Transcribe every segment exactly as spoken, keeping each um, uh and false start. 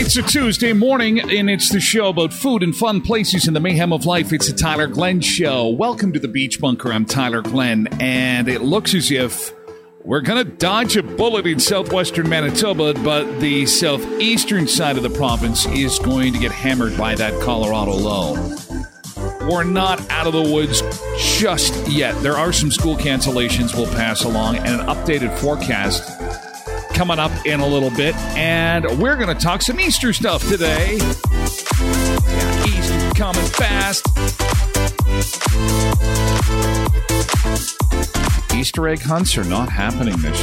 It's a Tuesday morning, and it's the show about food and fun places in the mayhem of life. It's the Tyler Glenn Show. Welcome to the Beach Bunker. I'm Tyler Glenn, and it looks as if we're going to dodge a bullet in southwestern Manitoba, but the southeastern side of the province is going to get hammered by that Colorado low. We're not out of the woods just yet. There are some school cancellations we'll pass along, and an updated forecast coming up in a little bit, and we're going to talk some Easter stuff today. Yeah, Easter coming fast. Easter egg hunts are not happening this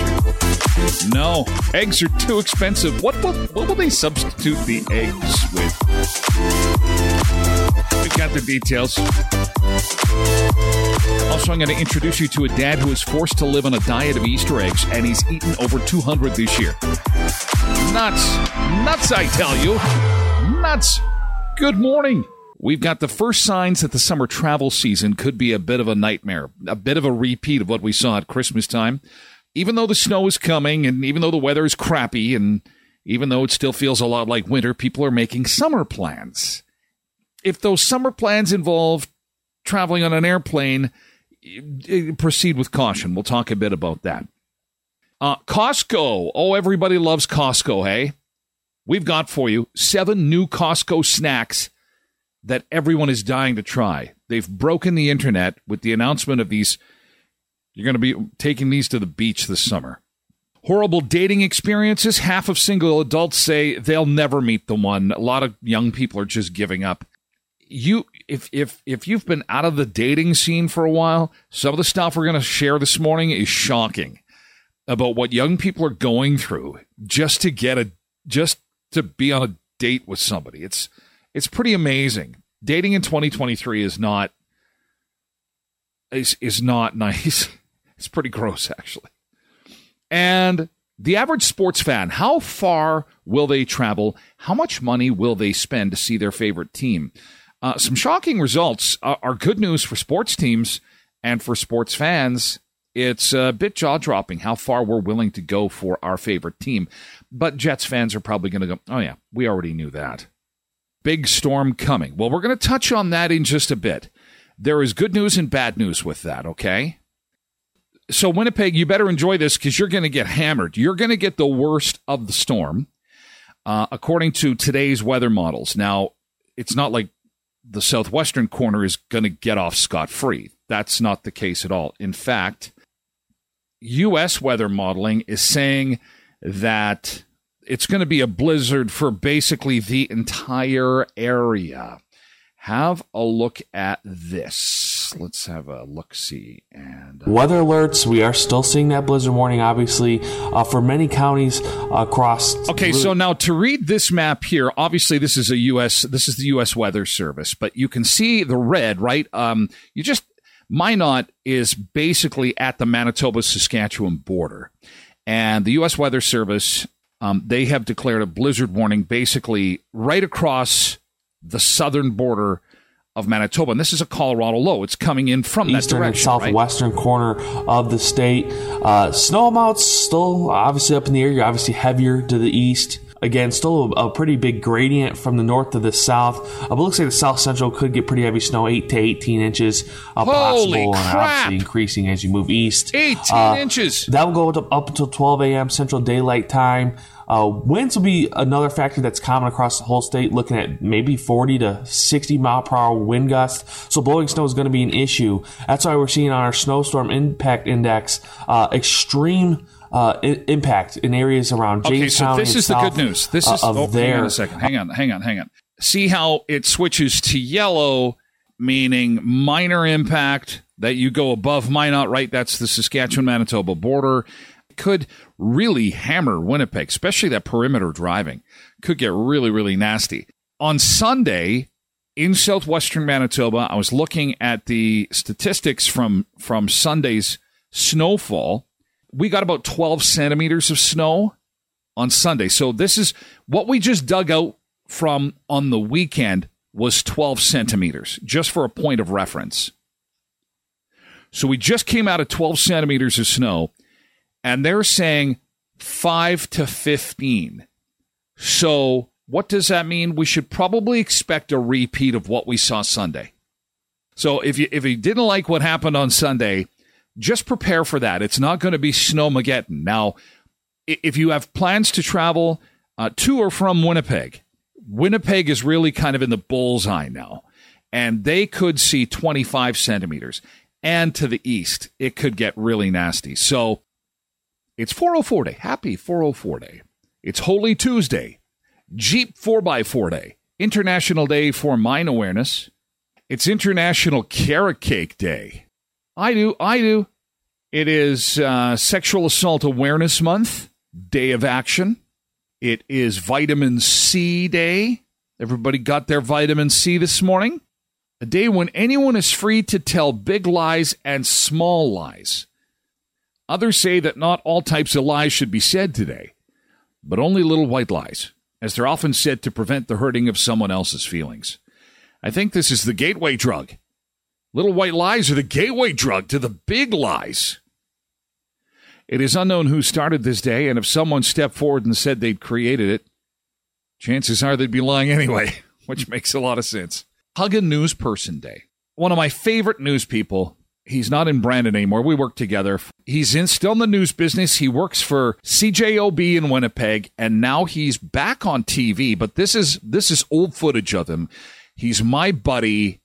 year. No, eggs are too expensive. What will, what will they substitute the eggs with? We've got the details. Also, I'm going to introduce you to a dad who was forced to live on a diet of Easter eggs, and he's eaten over two hundred this year. Nuts. Nuts, I tell you. Nuts. Good morning. We've got the first signs that the summer travel season could be a bit of a nightmare, a bit of a repeat of what we saw at Christmas time. Even though the snow is coming, and even though the weather is crappy, and even though it still feels a lot like winter, people are making summer plans. If those summer plans involve traveling on an airplane, proceed with caution. We'll talk a bit about that. Uh, Costco. Oh, everybody loves Costco, hey? We've got for you seven new Costco snacks that everyone is dying to try. They've broken the internet with the announcement of these. You're going to be taking these to the beach this summer. Horrible dating experiences. Half of single adults say they'll never meet the one. A lot of young people are just giving up. You, if if if you've been out of the dating scene for a while, some of the stuff we're going to share this morning is shocking about what young people are going through just to get a just to be on a date with somebody. It's It's pretty amazing. Dating in twenty twenty-three is not is, is not nice. It's pretty gross, actually. And the average sports fan, how far will they travel? How much money will they spend to see their favorite team? Uh, some shocking results are, are good news for sports teams and for sports fans. It's a bit jaw-dropping how far we're willing to go for our favorite team. But Jets fans are probably going to go, oh, yeah, we already knew that. Big storm coming. Well, we're going to touch on that in just a bit. There is good news and bad news with that, okay? So, Winnipeg, you better enjoy this because you're going to get hammered. You're going to get the worst of the storm, uh, according to today's weather models. Now, it's not like the southwestern corner is going to get off scot-free. That's not the case at all. In fact, U S weather modeling is saying that it's going to be a blizzard for basically the entire area. Have a look at this. Let's have a look-see. And uh, weather alerts, we are still seeing that blizzard warning, obviously, uh, for many counties across. Okay, so now to read this map here, obviously this is a U S This is the U S Weather Service, but you can see the red, right? Um, you just Minot is basically at the Manitoba-Saskatchewan border, and the U S Weather Service. Um, they have declared a blizzard warning basically right across the southern border of Manitoba. And this is a Colorado low. It's coming in from that direction. Eastern and southwestern right? corner of the state. Uh, snow amounts still obviously up in the air. You're obviously heavier to the east. Again, still a, a pretty big gradient from the north to the south. Uh, but it looks like the south central could get pretty heavy snow, eight to eighteen inches uh, possible, crap. And obviously increasing as you move east. eighteen inches That will go up, up until twelve a.m. Central Daylight Time. Uh, winds will be another factor that's common across the whole state, looking at maybe forty to sixty mile per hour wind gusts. So blowing snow is going to be an issue. That's why we're seeing on our snowstorm impact index uh, extreme uh, I- impact in areas around James Town. Okay, so this is the good news. This is uh, of oh, there. Hang on a second. Hang on, hang on, hang on. See how it switches to yellow, meaning minor impact, that you go above Minot, right? That's the Saskatchewan-Manitoba border. Could really hammer Winnipeg, especially that perimeter driving. Could get really, really nasty. On Sunday, in southwestern Manitoba, I was looking at the statistics from, from Sunday's snowfall. We got about twelve centimeters of snow on Sunday. So this is what we just dug out from on the weekend was twelve centimeters, just for a point of reference. So we just came out of twelve centimeters of snow. And they're saying five to fifteen. So what does that mean? We should probably expect a repeat of what we saw Sunday. So if you if you didn't like what happened on Sunday, just prepare for that. It's not going to be snowmageddon. Now, if you have plans to travel uh, to or from Winnipeg, Winnipeg is really kind of in the bullseye now. And they could see twenty-five centimeters. And to the east, it could get really nasty. So it's four oh four Day. Happy four oh four Day. It's Holy Tuesday. Jeep four by four Day. International Day for Mine Awareness. It's International Carrot Cake Day. I do. I do. It is uh, Sexual Assault Awareness Month. Day of Action. It is Vitamin C Day. Everybody got their vitamin C this morning. A day when anyone is free to tell big lies and small lies. Others say that not all types of lies should be said today, but only little white lies, as they're often said to prevent the hurting of someone else's feelings. I think this is the gateway drug. Little white lies are the gateway drug to the big lies. It is unknown who started this day, and if someone stepped forward and said they'd created it, chances are they'd be lying anyway, which makes a lot of sense. Hug a News Person Day. One of my favorite news people. He's not in Brandon anymore. We work together. He's in still in the news business. He works for C J O B in Winnipeg, and now he's back on T V. But this is this is old footage of him. He's my buddy,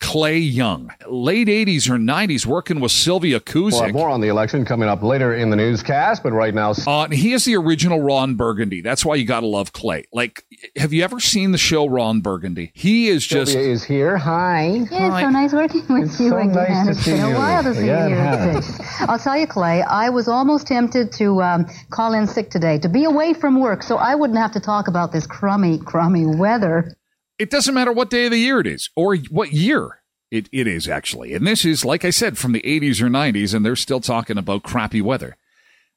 Clay Young. Late eighties or nineties, working with Sylvia Kuzik. We'll have more on the election coming up later in the newscast, but right now... Uh, he is the original Ron Burgundy. That's why you got to love Clay. Like, have you ever seen the show Ron Burgundy? He is just... Sylvia is here. Hi. Yeah, it's so nice working with it's you so again. Nice to it's see been you. A while to see yeah, you. I'll tell you, Clay, I was almost tempted to um, call in sick today, to be away from work, so I wouldn't have to talk about this crummy, crummy weather. It doesn't matter what day of the year it is or what year it, it is, actually. And this is, like I said, from the eighties or nineties, and they're still talking about crappy weather.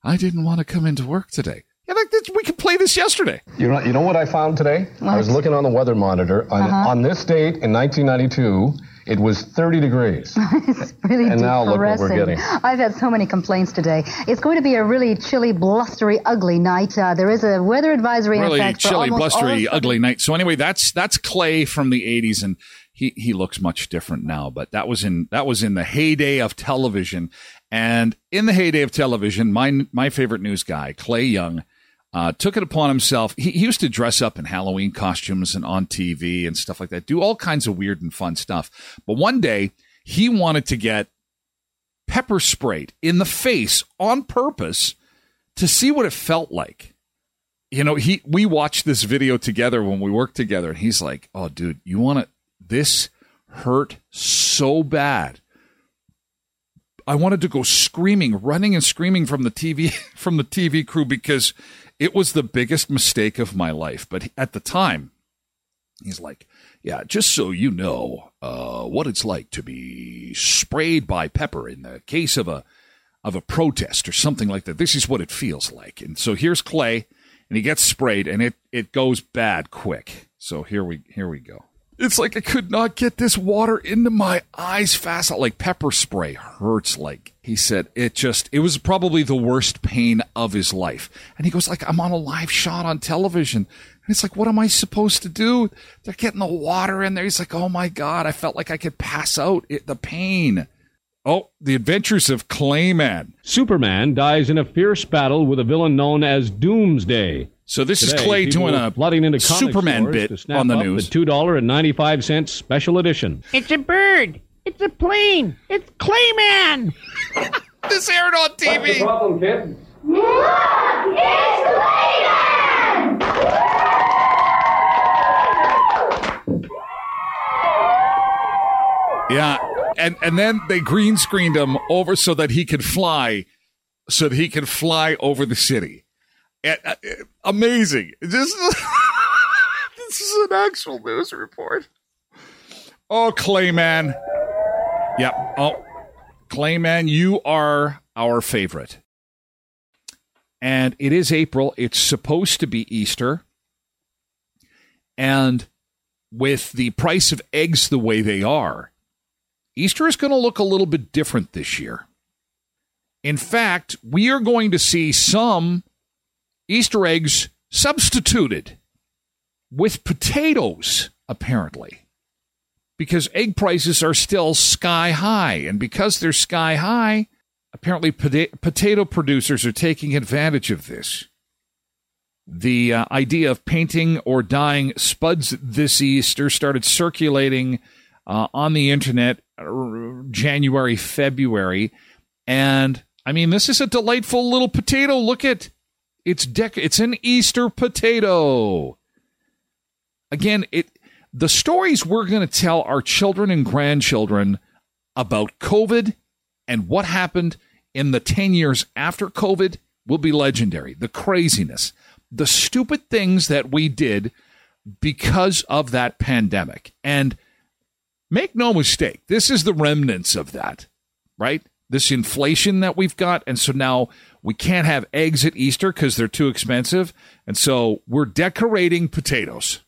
I didn't want to come into work today. Yeah, that, that, we could play this yesterday. You know, you know what I found today? What? I was looking on the weather monitor. On, uh-huh. on this date in nineteen ninety-two, it was thirty degrees. It's really and depressing. Now look what we're getting. I've had so many complaints today. It's going to be a really chilly, blustery, ugly night. Uh, there is a weather advisory in effect. Really chilly, blustery, ugly night. So anyway, that's that's Clay from the eighties, and he, he looks much different now. But that was in that was in the heyday of television, and in the heyday of television, my my favorite news guy, Clay Young, uh, took it upon himself. He, he used to dress up in Halloween costumes and on T V and stuff like that, do all kinds of weird and fun stuff. But one day he wanted to get pepper sprayed in the face on purpose to see what it felt like. You know, he we watched this video together when we worked together, and he's like, "Oh, dude, you want to? This hurt so bad. I wanted to go screaming, running and screaming from the T V from the T V crew because." It was the biggest mistake of my life. But at the time, he's like, yeah, just so you know uh, what it's like to be sprayed by pepper in the case of a of a protest or something like that. This is what it feels like. And so here's Clay, and he gets sprayed, and it, it goes bad quick. So here we here we go. It's like I could not get this water into my eyes fast. Like pepper spray hurts. Like he said, it just, it was probably the worst pain of his life. And he goes like, I'm on a live shot on television. And it's like, what am I supposed to do? They're getting the water in there. He's like, oh my God, I felt like I could pass out. It, the pain. Oh, The Adventures of Clayman. Superman dies in a fierce battle with a villain known as Doomsday. So this Today, is Clay doing a flooding into Superman bit on the news. The two dollars and ninety-five cents special edition. It's a bird. It's a plane. It's Clayman. This aired on T V. What's the problem, kid? Look, it's Clayman! Yeah, and and then they green screened him over so that he could fly, so that he could fly over the city. And, uh, amazing! This is, this is an actual news report. Oh, Clayman, yep. Oh, Clayman, you are our favorite. And it is April. It's supposed to be Easter, and with the price of eggs the way they are, Easter is going to look a little bit different this year. In fact, we are going to see some Easter eggs substituted with potatoes, apparently, because egg prices are still sky high. And because they're sky high, apparently pot- potato producers are taking advantage of this. The uh, idea of painting or dyeing spuds this Easter started circulating Uh, on the internet, uh, January, February. And, I mean, this is a delightful little potato. Look at it's dec- it's an Easter potato. Again, it the stories we're going to tell our children and grandchildren about COVID and what happened in the ten years after COVID will be legendary. The craziness, the stupid things that we did because of that pandemic. And make no mistake, this is the remnants of that, right? This inflation that we've got. And so now we can't have eggs at Easter because they're too expensive. And so we're decorating potatoes.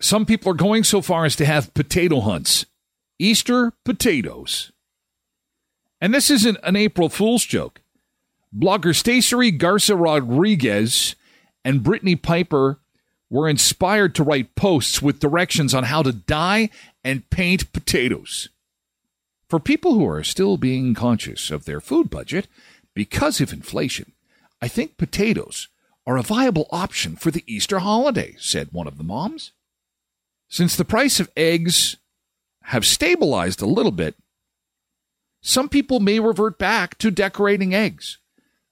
Some people are going so far as to have potato hunts, Easter potatoes. And this isn't an April Fool's joke. Blogger Stacey Garcia Rodriguez and Brittany Piper were inspired to write posts with directions on how to dye and paint potatoes. For people who are still being conscious of their food budget because of inflation, I think potatoes are a viable option for the Easter holiday, said one of the moms. Since the price of eggs have stabilized a little bit, some people may revert back to decorating eggs.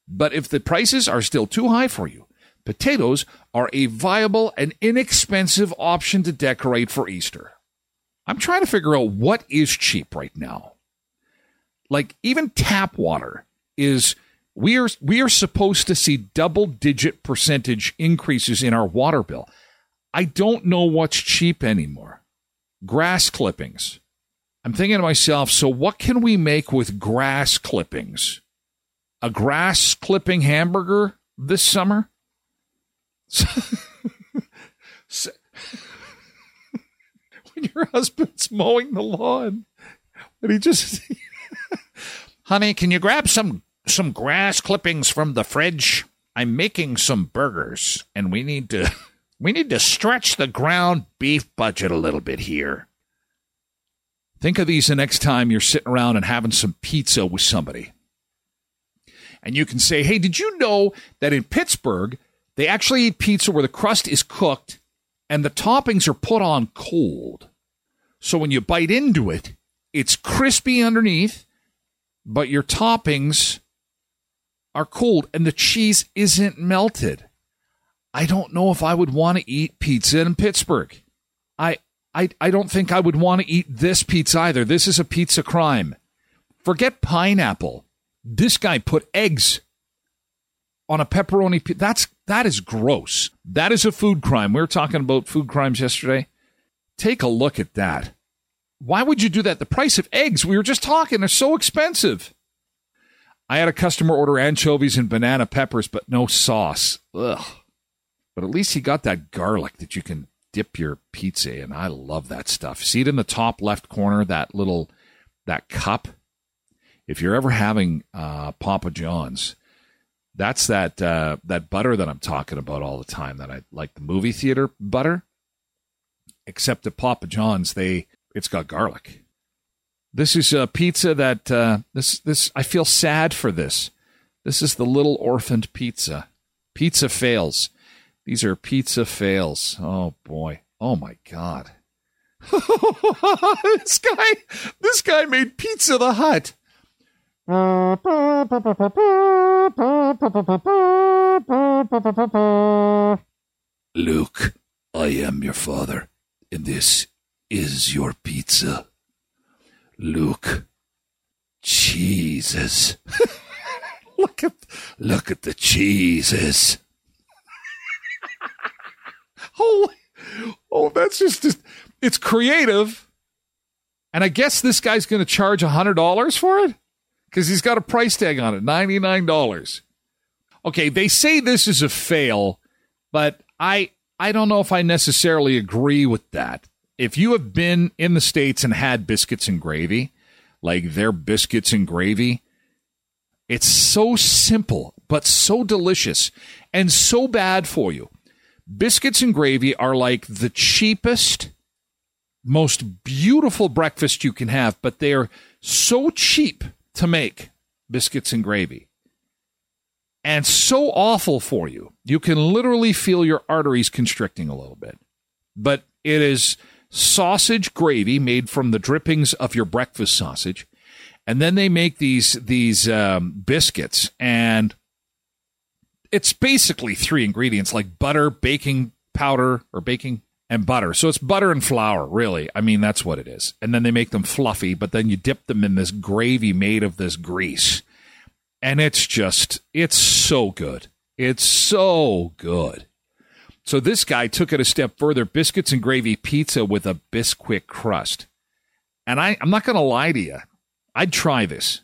But if the prices are still too high for you, potatoes are a viable and inexpensive option to decorate for Easter. I'm trying to figure out what is cheap right now. Like even tap water is, we are, we are supposed to see double digit percentage increases in our water bill. I don't know what's cheap anymore. Grass clippings. I'm thinking to myself, so what can we make with grass clippings? A grass clipping hamburger this summer? So, when your husband's mowing the lawn, and he just, honey, can you grab some some grass clippings from the fridge? I'm making some burgers, and we need to we need to stretch the ground beef budget a little bit here. Think of these the next time you're sitting around and having some pizza with somebody, and you can say, "Hey, did you know that in Pittsburgh?" They actually eat pizza where the crust is cooked and the toppings are put on cold. So when you bite into it, it's crispy underneath, but your toppings are cold and the cheese isn't melted. I don't know if I would want to eat pizza in Pittsburgh. I I, I don't think I would want to eat this pizza either. This is a pizza crime. Forget pineapple. This guy put eggs on a pepperoni pizza. That's, that is gross. That is a food crime. We were talking about food crimes yesterday. Take a look at that. Why would you do that? The price of eggs, we were just talking, are so expensive. I had a customer order anchovies and banana peppers, but no sauce. Ugh. But at least he got that garlic that you can dip your pizza in. I love that stuff. See it in the top left corner, that little, that cup. If you're ever having uh, Papa John's, that's that uh, that butter that I'm talking about all the time, that I like the movie theater butter. Except at Papa John's, they it's got garlic. This is a pizza that uh, this this I feel sad for this. This is the little orphaned pizza. Pizza fails. These are pizza fails. Oh boy. Oh my God. This guy, this guy made Pizza the Hut. Luke, I am your father, and this is your pizza. Luke, cheeses. Look at look at the cheeses. Holy, oh, that's just, just, it's creative. And I guess this guy's going to charge one hundred dollars for it because he's got a price tag on it, ninety-nine dollars. Okay, they say this is a fail, but I I don't know if I necessarily agree with that. If you have been in the States and had biscuits and gravy, like their biscuits and gravy, it's so simple, but so delicious and so bad for you. Biscuits and gravy are like the cheapest, most beautiful breakfast you can have, but they are so cheap to make, biscuits and gravy, and so awful for you. You can literally feel your arteries constricting a little bit, but it is sausage gravy made from the drippings of your breakfast sausage. And then they make these these um, biscuits, and it's basically three ingredients, like butter, baking powder, or baking and butter. So it's butter and flour, really. I mean, that's what it is. And then they make them fluffy, but then you dip them in this gravy made of this grease. And it's just, it's so good. It's so good. So this guy took it a step further, biscuits and gravy pizza with a Bisquick crust. And I, I'm not going to lie to you. I'd try this.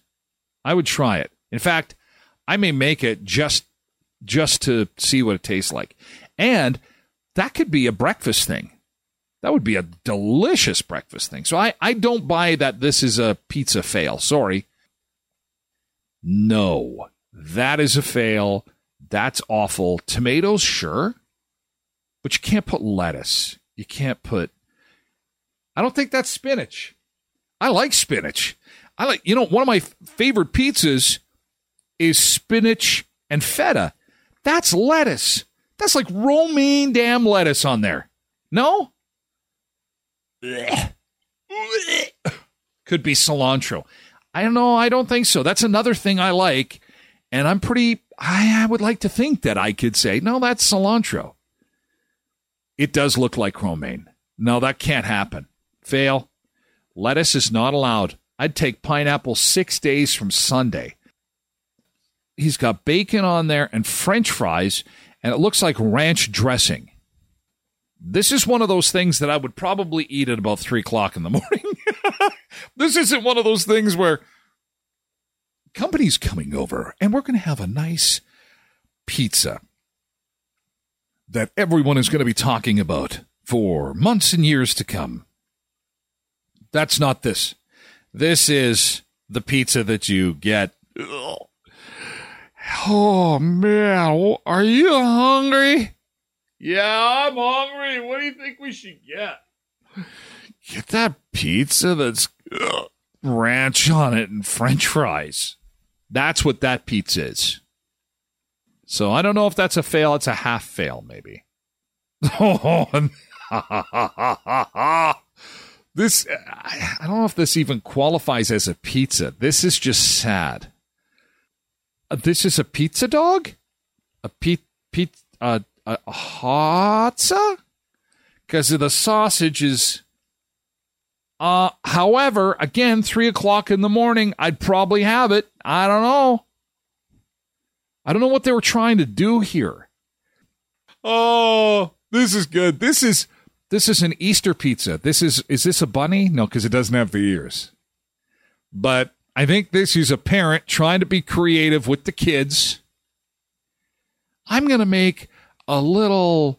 I would try it. In fact, I may make it just just to see what it tastes like. And that could be a breakfast thing. That would be a delicious breakfast thing. So I, I don't buy that this is a pizza fail. Sorry. No, that is a fail. That's awful. Tomatoes, sure. But you can't put lettuce. You can't put... I don't think that's spinach. I like spinach. I like, you know, one of my f- favorite pizzas is spinach and feta. That's lettuce. That's like romaine damn lettuce on there. No? Could be cilantro. I don't know. I don't think so. That's another thing I like. And I'm pretty, I, I would like to think that I could say, no, that's cilantro. It does look like romaine. No, that can't happen. Fail. Lettuce is not allowed. I'd take pineapple six days from Sunday. He's got bacon on there and French fries, and it looks like ranch dressing. This is one of those things that I would probably eat at about three o'clock in the morning. This isn't one of those things where company's coming over and we're going to have a nice pizza that everyone is going to be talking about for months and years to come. That's not this. This is the pizza that you get. Ugh. Oh, man. Are you hungry? Yeah, I'm hungry. What do you think we should get? Get that pizza that's ugh, ranch on it and French fries. That's what that pizza is. So I don't know if that's a fail. It's a half fail, maybe. Oh, This, I don't know if this even qualifies as a pizza. This is just sad. This is a pizza dog? A pizza, pe- uh, a hotza? Because of the sausages. Uh, however, again, three o'clock in the morning, I'd probably have it. I don't know. I don't know what they were trying to do here. Oh, this is good. This is... This is an Easter pizza. This is, is this a bunny? No, because it doesn't have the ears. But I think this is a parent trying to be creative with the kids. I'm going to make a little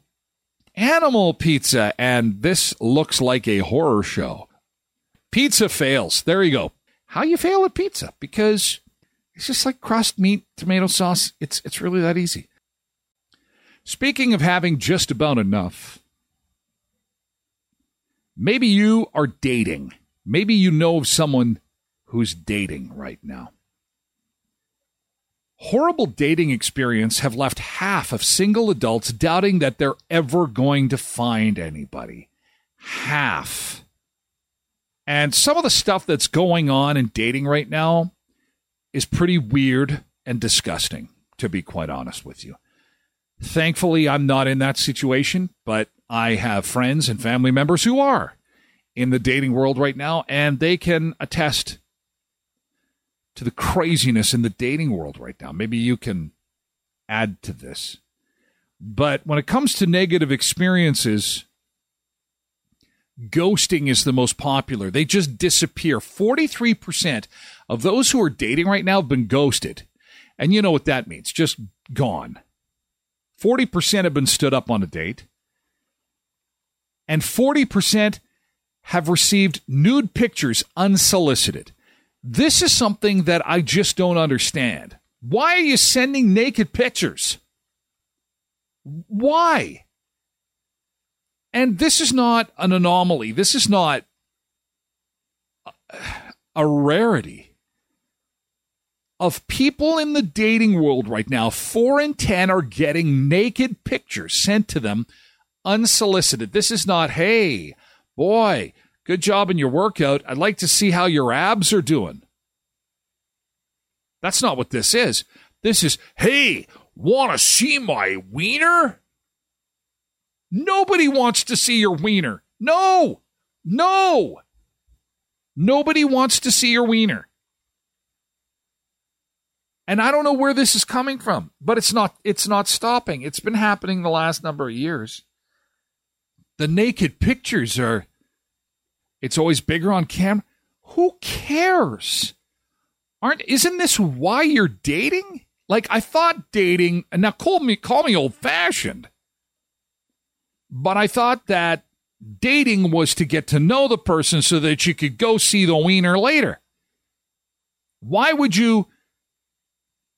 animal pizza, and this looks like a horror show. Pizza fails. There you go. How you fail at pizza? Because it's just like crust, meat, tomato sauce. It's it's really that easy. Speaking of having just about enough, maybe you are dating. Maybe you know of someone who's dating right now. Horrible dating experiences have left half of single adults doubting that they're ever going to find anybody. Half. And some of the stuff that's going on in dating right now is pretty weird and disgusting, to be quite honest with you. Thankfully, I'm not in that situation, but I have friends and family members who are in the dating world right now, and they can attest to the craziness in the dating world right now. Maybe you can add to this. But when it comes to negative experiences, ghosting is the most popular. They just disappear. forty-three percent of those who are dating right now have been ghosted. And you know what that means, just gone. forty percent have been stood up on a date. And forty percent have received nude pictures unsolicited. This is something that I just don't understand. Why are you sending naked pictures? Why? And this is not an anomaly. This is not a rarity. Of people in the dating world right now, four in ten are getting naked pictures sent to them unsolicited. This is not, hey, boy, good job in your workout. I'd like to see how your abs are doing. That's not what this is. This is, hey, want to see my wiener? Nobody wants to see your wiener. No, no. Nobody wants to see your wiener. And I don't know where this is coming from, but it's not it's not stopping. It's been happening the last number of years. The naked pictures are, it's always bigger on camera. Who cares? Aren't isn't this why you're dating? Like, I thought dating, and now call me call me old-fashioned, but I thought that dating was to get to know the person so that you could go see the wiener later. Why would you?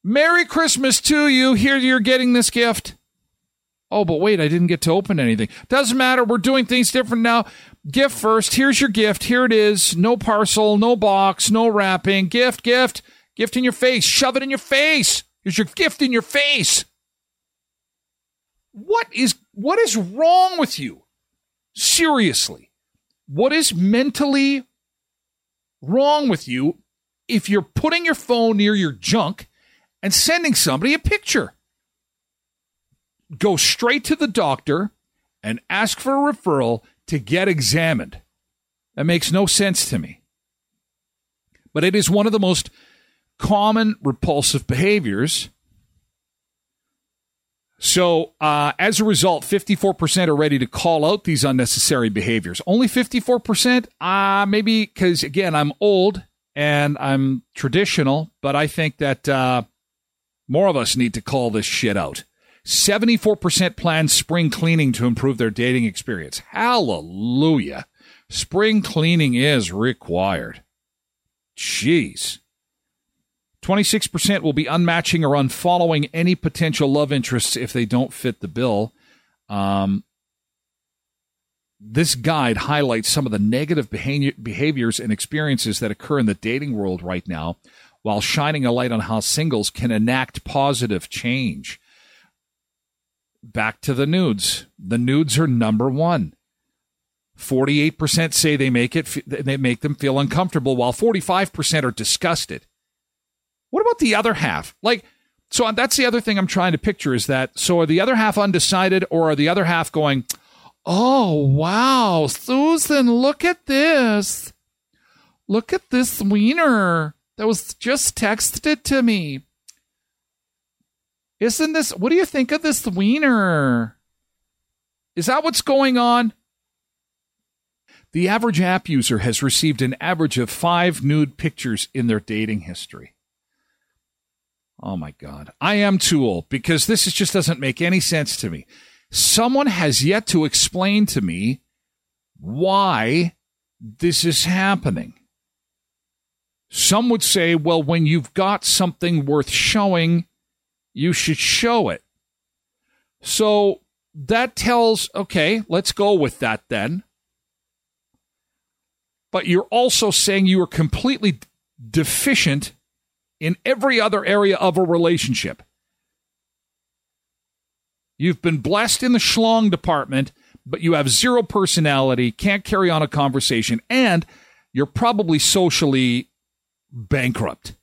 Merry Christmas to you. Here you're getting this gift. Oh, but wait, I didn't get to open anything. Doesn't matter. We're doing things different now. Gift first. Here's your gift. Here it is. No parcel, no box, no wrapping. Gift, gift, gift in your face. Shove it in your face. Here's your gift in your face. What is, what is wrong with you? Seriously. What is mentally wrong with you if you're putting your phone near your junk and sending somebody a picture? Go straight to the doctor and ask for a referral to get examined. That makes no sense to me. But it is one of the most common repulsive behaviors. So uh, as a result, fifty-four percent are ready to call out these unnecessary behaviors. Only fifty-four percent? Uh, maybe because, again, I'm old and I'm traditional, but I think that... Uh, More of us need to call this shit out. seventy-four percent plan spring cleaning to improve their dating experience. Hallelujah. Spring cleaning is required. Jeez. twenty-six percent will be unmatching or unfollowing any potential love interests if they don't fit the bill. Um, this guide highlights some of the negative behaviors and experiences that occur in the dating world right now, while shining a light on how singles can enact positive change. Back to the nudes. The nudes are number one. forty-eight percent say they make it, they make them feel uncomfortable, while forty-five percent are disgusted. What about the other half? Like, so that's the other thing I'm trying to picture is that, so are the other half undecided, or are the other half going, oh, wow, Susan, look at this. Look at this wiener that was just texted to me. Isn't this, what do you think of this wiener? Is that what's going on? The average app user has received an average of five nude pictures in their dating history. Oh my God. I am too old because this is just doesn't make any sense to me. Someone has yet to explain to me why this is happening. Some would say, well, when you've got something worth showing, you should show it. So that tells, okay, let's go with that then. But you're also saying you are completely deficient in every other area of a relationship. You've been blessed in the schlong department, but you have zero personality, can't carry on a conversation, and you're probably socially bankrupt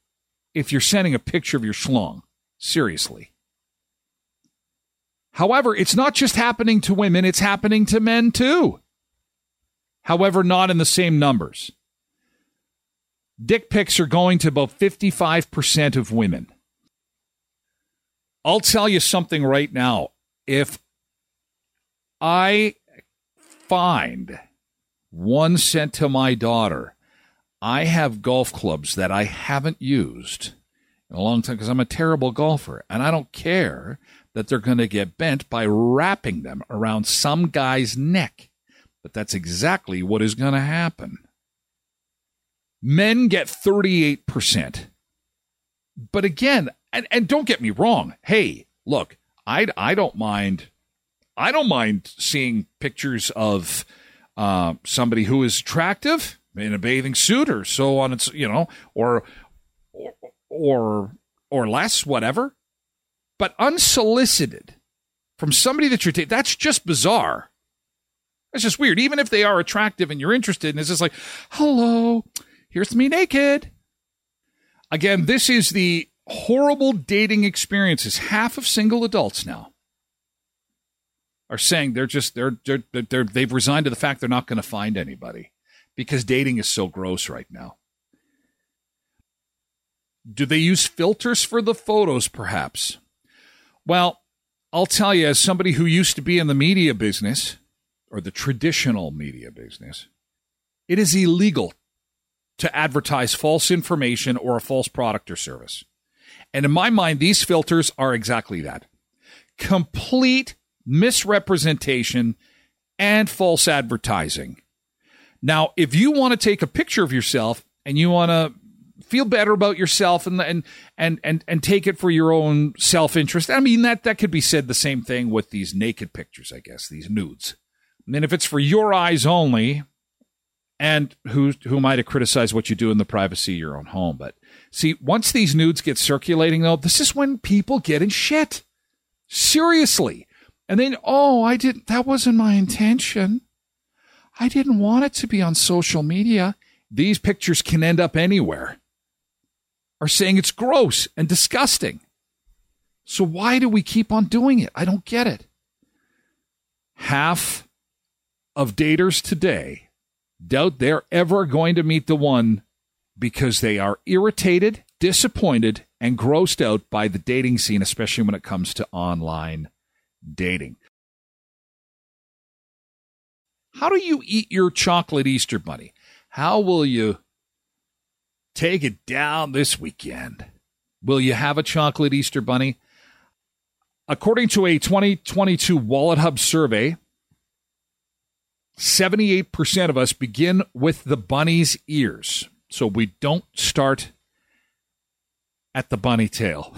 if you're sending a picture of your schlong. Seriously. However, it's not just happening to women, it's happening to men too. However, not in the same numbers. Dick pics are going to about fifty-five percent of women. I'll tell you something right now. If I find one sent to my daughter, I have golf clubs that I haven't used in a long time because I'm a terrible golfer, and I don't care that they're going to get bent by wrapping them around some guy's neck. But that's exactly what is going to happen. Men get thirty-eight percent. But again, and, and don't get me wrong. Hey, look, I, I don't mind. I don't mind seeing pictures of uh, somebody who is attractive in a bathing suit or so on. It's, you know, or, or, or, or less, whatever, but unsolicited from somebody that you're taking. That's just bizarre. That's just weird. Even if they are attractive and you're interested, and it's just like, hello, here's me naked. Again, this is the horrible dating experiences. Half of single adults now are saying they're just they're, they're, they're they've resigned to the fact they're not going to find anybody because dating is so gross right now. Do they use filters for the photos, perhaps? Well, I'll tell you, as somebody who used to be in the media business or the traditional media business, it is illegal to advertise false information or a false product or service. And in my mind, these filters are exactly that. Complete misrepresentation and false advertising. Now, if you want to take a picture of yourself and you want to feel better about yourself and and and and, and take it for your own self-interest, I mean, that, that could be said the same thing with these naked pictures, I guess, these nudes. And then if it's for your eyes only, and who, who am I to criticize what you do in the privacy of your own home? But see, once these nudes get circulating, though, this is when people get in shit. Seriously. And then, oh, I didn't, that wasn't my intention. I didn't want it to be on social media. These pictures can end up anywhere. Are saying it's gross and disgusting. So why do we keep on doing it? I don't get it. Half of daters today doubt they're ever going to meet the one because they are irritated, disappointed, and grossed out by the dating scene, especially when it comes to online dating. How do you eat your chocolate Easter bunny? How will you take it down this weekend? Will you have a chocolate Easter bunny? According to a twenty twenty-two WalletHub survey, seventy-eight percent of us begin with the bunny's ears. So we don't start at the bunny tail,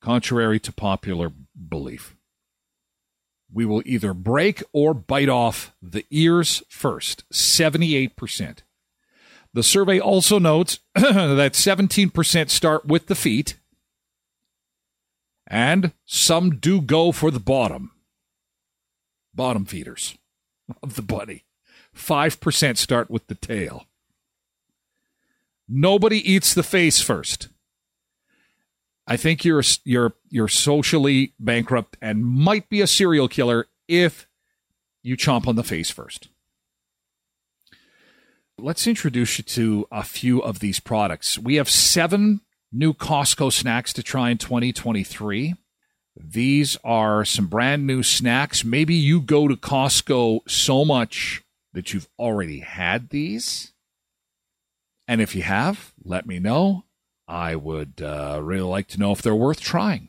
contrary to popular belief. We will either break or bite off the ears first, seventy-eight percent. The survey also notes that seventeen percent start with the feet, and some do go for the bottom, bottom feeders of the bunny. five percent start with the tail. Nobody eats the face first. I think you're you're you're socially bankrupt and might be a serial killer if you chomp on the face first. Let's introduce you to a few of these products. We have seven new Costco snacks to try in twenty twenty-three. These are some brand new snacks. Maybe you go to Costco so much that you've already had these. And if you have, let me know. I would uh, really like to know if they're worth trying.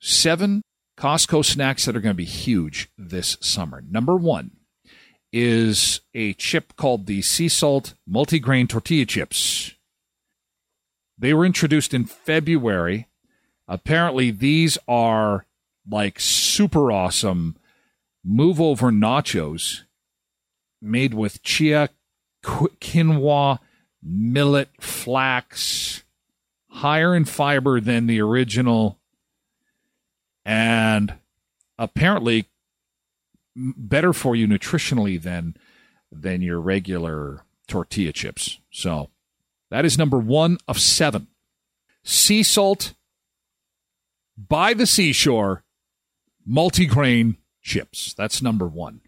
Seven Costco snacks that are going to be huge this summer. Number one is a chip called the sea salt multigrain tortilla chips. They were introduced in February. Apparently, these are like super awesome move-over nachos made with chia, quinoa, millet, flax, higher in fiber than the original, and apparently better for you nutritionally than than your regular tortilla chips. So that is number one of seven. Sea salt by the seashore, multigrain chips. That's number one.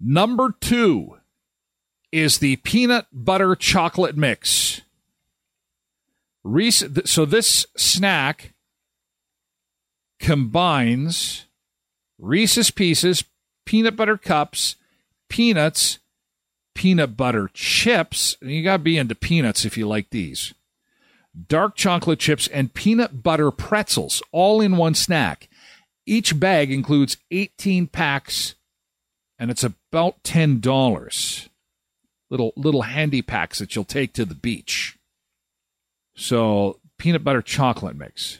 Number two is the peanut butter chocolate mix. Reese, so this snack combines Reese's Pieces, peanut butter cups, peanuts, peanut butter chips. And you got to be into peanuts if you like these. Dark chocolate chips, and peanut butter pretzels, all in one snack. Each bag includes eighteen packs, and it's about ten dollars. Little little handy packs that you'll take to the beach. So, peanut butter chocolate mix.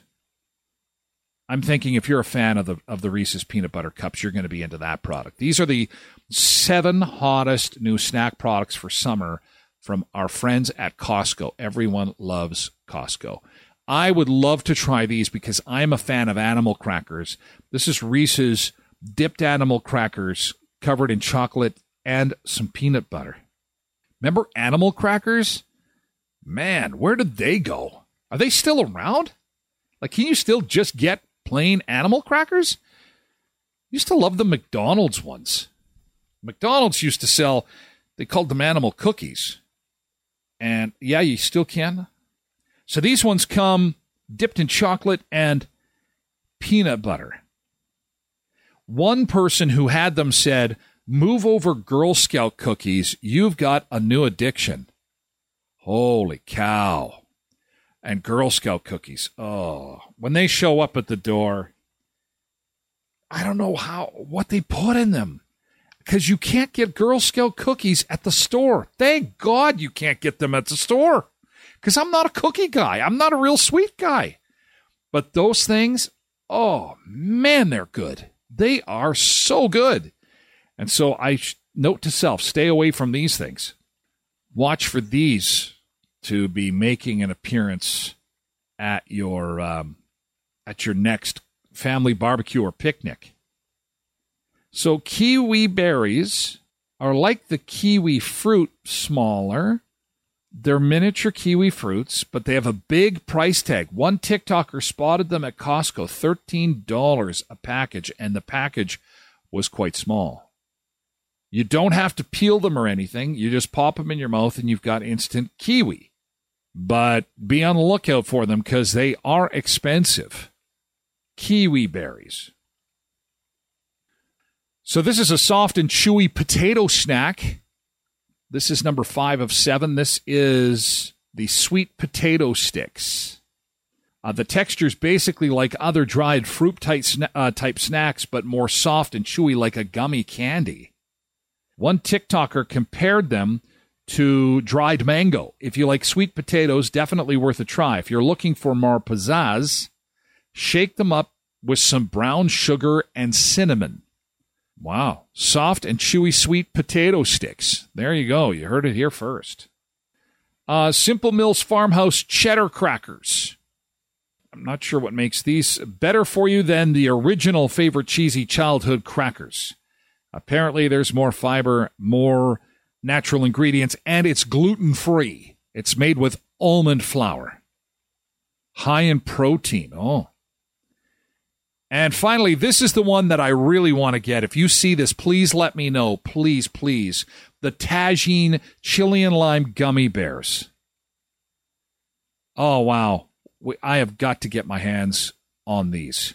I'm thinking if you're a fan of the of the Reese's peanut butter cups, you're going to be into that product. These are the seven hottest new snack products for summer from our friends at Costco. Everyone loves Costco. I would love to try these because I'm a fan of animal crackers. This is Reese's dipped animal crackers covered in chocolate and some peanut butter. Remember animal crackers? Man, where did they go? Are they still around? Like, can you still just get plain animal crackers? I used to love the McDonald's ones. McDonald's used to sell, they called them animal cookies. And yeah, you still can. So these ones come dipped in chocolate and peanut butter. One person who had them said, move over Girl Scout cookies. You've got a new addiction. Holy cow. And Girl Scout cookies. Oh, when they show up at the door, I don't know how what they put in them. Because you can't get Girl Scout cookies at the store. Thank God you can't get them at the store. Because I'm not a cookie guy. I'm not a real sweet guy. But those things, oh, man, they're good. They are so good. And so I note to self, stay away from these things. Watch for these to be making an appearance at your um, at your next family barbecue or picnic. So kiwi berries are like the kiwi fruit, smaller. They're miniature kiwi fruits, but they have a big price tag. One TikToker spotted them at Costco, thirteen dollars a package, and the package was quite small. You don't have to peel them or anything. You just pop them in your mouth and you've got instant kiwi. But be on the lookout for them because they are expensive. Kiwi berries. So this is a soft and chewy potato snack. This is number five of seven. This is the sweet potato sticks. Uh, the texture is basically like other dried fruit type, sna- uh, type snacks, but more soft and chewy like a gummy candy. One TikToker compared them to dried mango. If you like sweet potatoes, definitely worth a try. If you're looking for more pizzazz, shake them up with some brown sugar and cinnamon. Wow. Soft and chewy sweet potato sticks. There you go. You heard it here first. Uh, Simple Mills Farmhouse cheddar crackers. I'm not sure what makes these better for you than the original favorite cheesy childhood crackers. Apparently, there's more fiber, more natural ingredients, and it's gluten-free. It's made with almond flour. High in protein. Oh. And finally, this is the one that I really want to get. If you see this, please let me know. Please, please. The Tagine Chili and Lime Gummy Bears. Oh, wow. I have got to get my hands on these.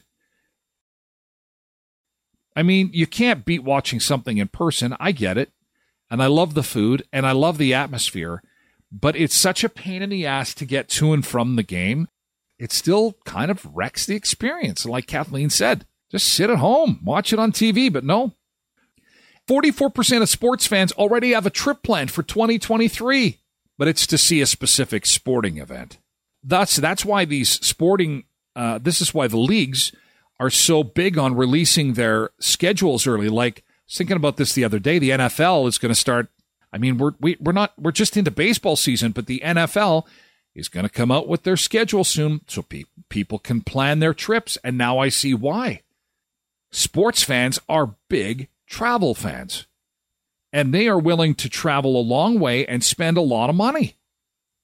I mean, you can't beat watching something in person. I get it. And I love the food and I love the atmosphere, but it's such a pain in the ass to get to and from the game. It still kind of wrecks the experience. Like Kathleen said, Just sit at home, watch it on T V, but no. forty-four percent of sports fans already have a trip planned for twenty twenty-three, but it's to see a specific sporting event. Thus, that's why these sporting, uh, this is why the leagues are so big on releasing their schedules early. Like, I was thinking about this the other day, the N F L is going to start, I mean, we're, we, we're not, we're just into baseball season, but the N F L is going to come out with their schedule soon so pe- people can plan their trips. And now I see why. Sports fans are big travel fans, and they are willing to travel a long way and spend a lot of money.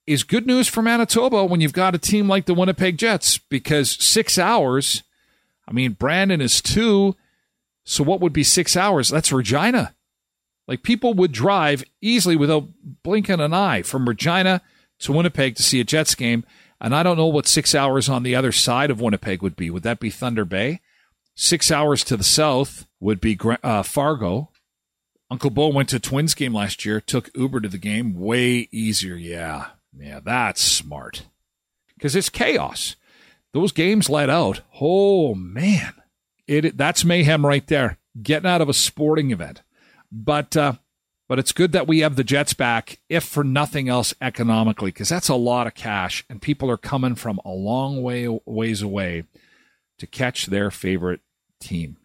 Is good news for Manitoba when you've got a team like the Winnipeg Jets, because six hours, I mean, Brandon is two, so what would be six hours? That's Regina. Like, people would drive easily without blinking an eye from Regina to Winnipeg to see a Jets game, and I don't know what six hours on the other side of Winnipeg would be. Would that be Thunder Bay? Six hours to the south would be uh, Fargo. Uncle Bo went to Twins game last year, took Uber to the game. Way easier, yeah. Yeah, that's smart. Because it's chaos. Those games let out. Oh, man. It That's mayhem right there, getting out of a sporting event. But uh, but it's good that we have the Jets back, if for nothing else economically, because that's a lot of cash, and people are coming from a long way ways away to catch their favorite team.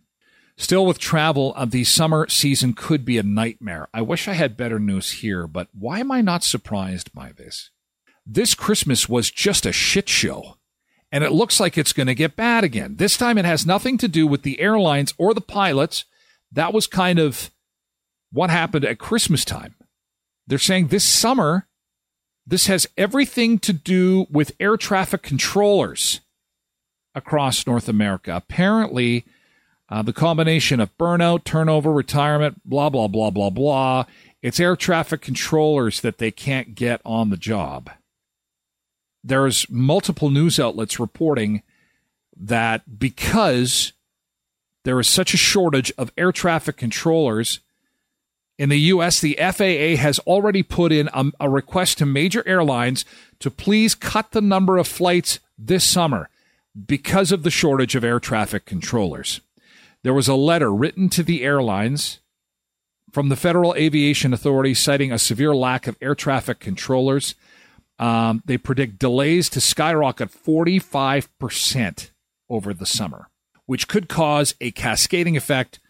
Still, with travel, uh, the summer season could be a nightmare. I wish I had better news here, but why am I not surprised by this? This Christmas was just a shit show, and it looks like it's going to get bad again. This time it has nothing to do with the airlines or the pilots. That was kind of what happened at Christmas time. They're saying this summer, this has everything to do with air traffic controllers across North America. Apparently, uh, the combination of burnout, turnover, retirement, blah, blah, blah, blah, blah. It's air traffic controllers that they can't get on the job. There's multiple news outlets reporting that because there is such a shortage of air traffic controllers in the U S, the F A A has already put in a, a request to major airlines to please cut the number of flights this summer because of the shortage of air traffic controllers. There was a letter written to the airlines from the Federal Aviation Authority citing a severe lack of air traffic controllers. Um, they predict delays to skyrocket forty-five percent over the summer, which could cause a cascading effect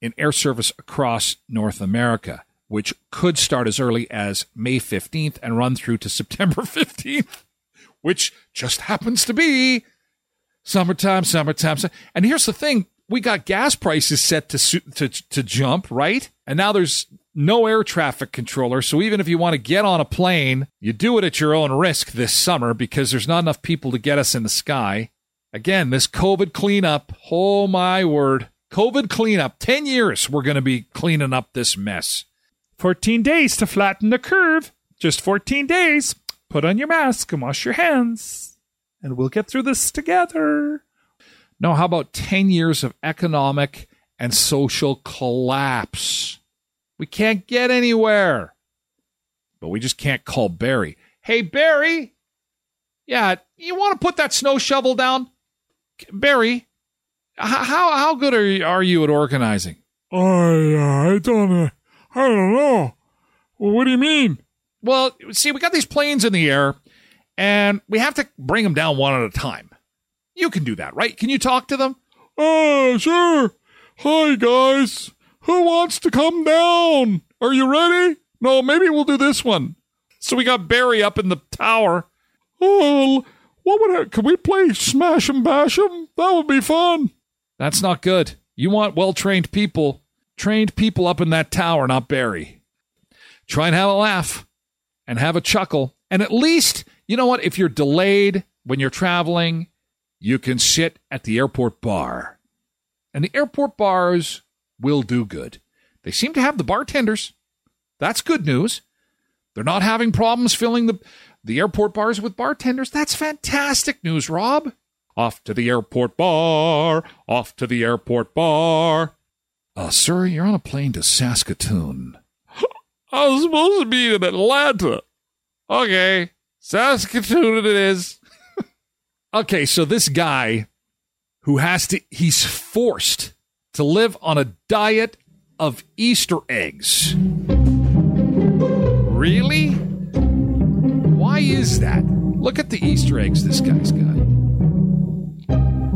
in air service across North America, which could start as early as May fifteenth and run through to September fifteenth, which just happens to be summertime, summertime. And here's the thing. We got gas prices set to to, to jump, right? And now there's no air traffic controller. So even if you want to get on a plane, you do it at your own risk this summer because there's not enough people to get us in the sky. Again, this COVID cleanup, oh my word. COVID cleanup. Ten years we're going to be cleaning up this mess. fourteen days to flatten the curve. Just fourteen days. Put on your mask and wash your hands. And we'll get through this together. No, how about ten years of economic and social collapse? We can't get anywhere. But we just can't call Barry. Hey, Barry. Yeah, you want to put that snow shovel down? Barry. How how good are you, are you at organizing? Oh, uh, I don't uh, I don't know. Well, what do you mean? Well, see, we got these planes in the air, and we have to bring them down one at a time. You can do that, right? Can you talk to them? Oh, sure. Hi, guys. Who wants to come down? Are you ready? No, maybe we'll do this one. So we got Barry up in the tower. Oh, what would I, could we play Smash 'em, Bash 'em? That would be fun. That's not good. You want well-trained people, trained people up in that tower, not Barry. Try and have a laugh and have a chuckle. And at least, you know what? If you're delayed when you're traveling, you can sit at the airport bar. And the airport bars will do good. They seem to have the bartenders. That's good news. They're not having problems filling the, the airport bars with bartenders. That's fantastic news, Rob. Off to the airport bar. Off to the airport bar. Uh, sir, you're on a plane to Saskatoon. I was supposed to be in Atlanta. Okay. Saskatoon it is. Okay, so this guy who has to, he's forced to live on a diet of Easter eggs. Really? Why is that? Look at the Easter eggs this guy's got.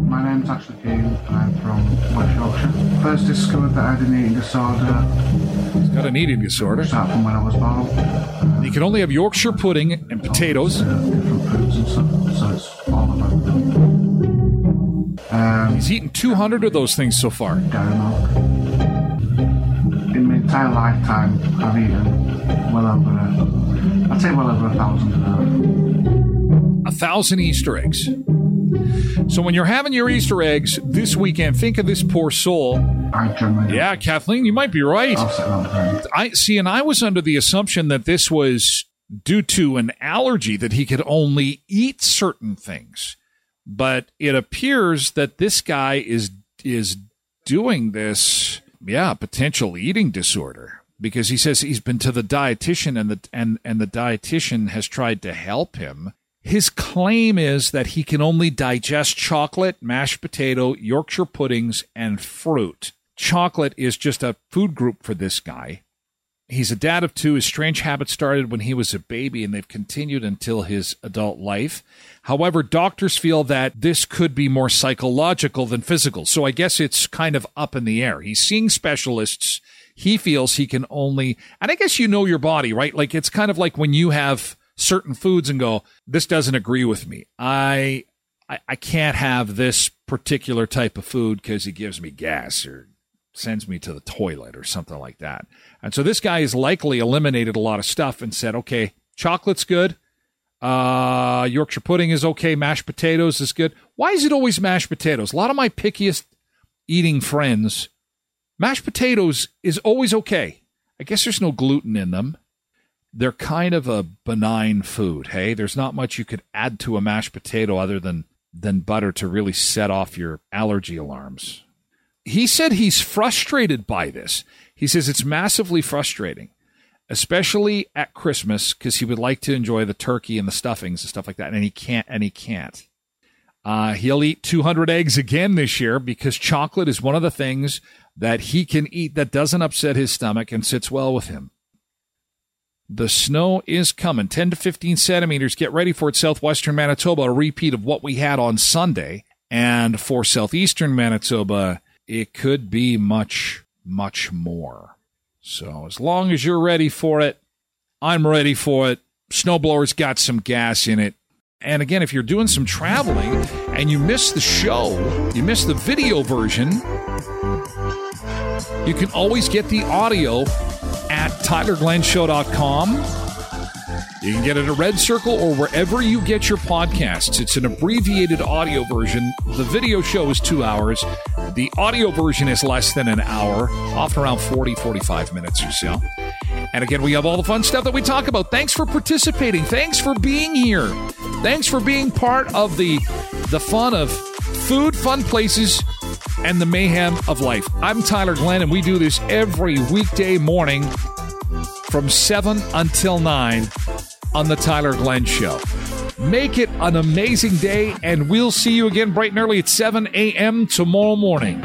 My name's Ashley Hume, and I'm from West Yorkshire. First discovered that I had an eating disorder. He's got an eating disorder. Start from when I was born. You can only have Yorkshire pudding and potatoes. Uh, different foods and stuff, so it's all about them. Um, He's eaten two hundred of those things so far. Dairy milk. In my entire lifetime, I've eaten well over, a, I'd say well over a thousand of those. A thousand Easter eggs. So when you're having your Easter eggs this weekend, think of this poor soul. Yeah, Kathleen, you might be right. I see, and I was under the assumption that this was due to an allergy, that he could only eat certain things. But it appears that this guy is is doing this, yeah, potential eating disorder, because he says he's been to the dietitian and the and, and the dietitian has tried to help him. His claim is that he can only digest chocolate, mashed potato, Yorkshire puddings, and fruit. Chocolate is just a food group for this guy. He's a dad of two. His strange habit started when he was a baby, and they've continued until his adult life. However, doctors feel that this could be more psychological than physical, so I guess it's kind of up in the air. He's seeing specialists. He feels he can only... And I guess you know your body, right? Like, it's kind of like when you have certain foods and go, this doesn't agree with me. I I, I can't have this particular type of food because it gives me gas or sends me to the toilet or something like that. And so this guy has likely eliminated a lot of stuff and said, okay, chocolate's good. Uh, Yorkshire pudding is okay. Mashed potatoes is good. Why is it always mashed potatoes? A lot of my pickiest eating friends, mashed potatoes is always okay. I guess there's no gluten in them. They're kind of a benign food, hey? There's not much you could add to a mashed potato other than, than butter to really set off your allergy alarms. He said he's frustrated by this. He says it's massively frustrating, especially at Christmas, because he would like to enjoy the turkey and the stuffings and stuff like that, and he can't, and he can't. Uh, he'll eat two hundred eggs again this year because chocolate is one of the things that he can eat that doesn't upset his stomach and sits well with him. The snow is coming. ten to fifteen centimeters. Get ready for it, southwestern Manitoba. A repeat of what we had on Sunday. And for southeastern Manitoba, it could be much, much more. So as long as you're ready for it, I'm ready for it. Snowblower's got some gas in it. And again, if you're doing some traveling and you miss the show, you miss the video version, you can always get the audio at Tyler Glenn Show dot com. You can get it at Red Circle or wherever you get your podcasts. It's an abbreviated audio version. The video show is two hours. The audio version is less than an hour, often around forty, forty-five minutes or so. And again, we have all the fun stuff that we talk about. Thanks for participating. Thanks for being here. Thanks for being part of the, the fun of food, fun places, and the mayhem of life. I'm Tyler Glenn, and we do this every weekday morning from seven until nine on The Tyler Glenn Show. Make it an amazing day, and we'll see you again bright and early at seven a.m. tomorrow morning.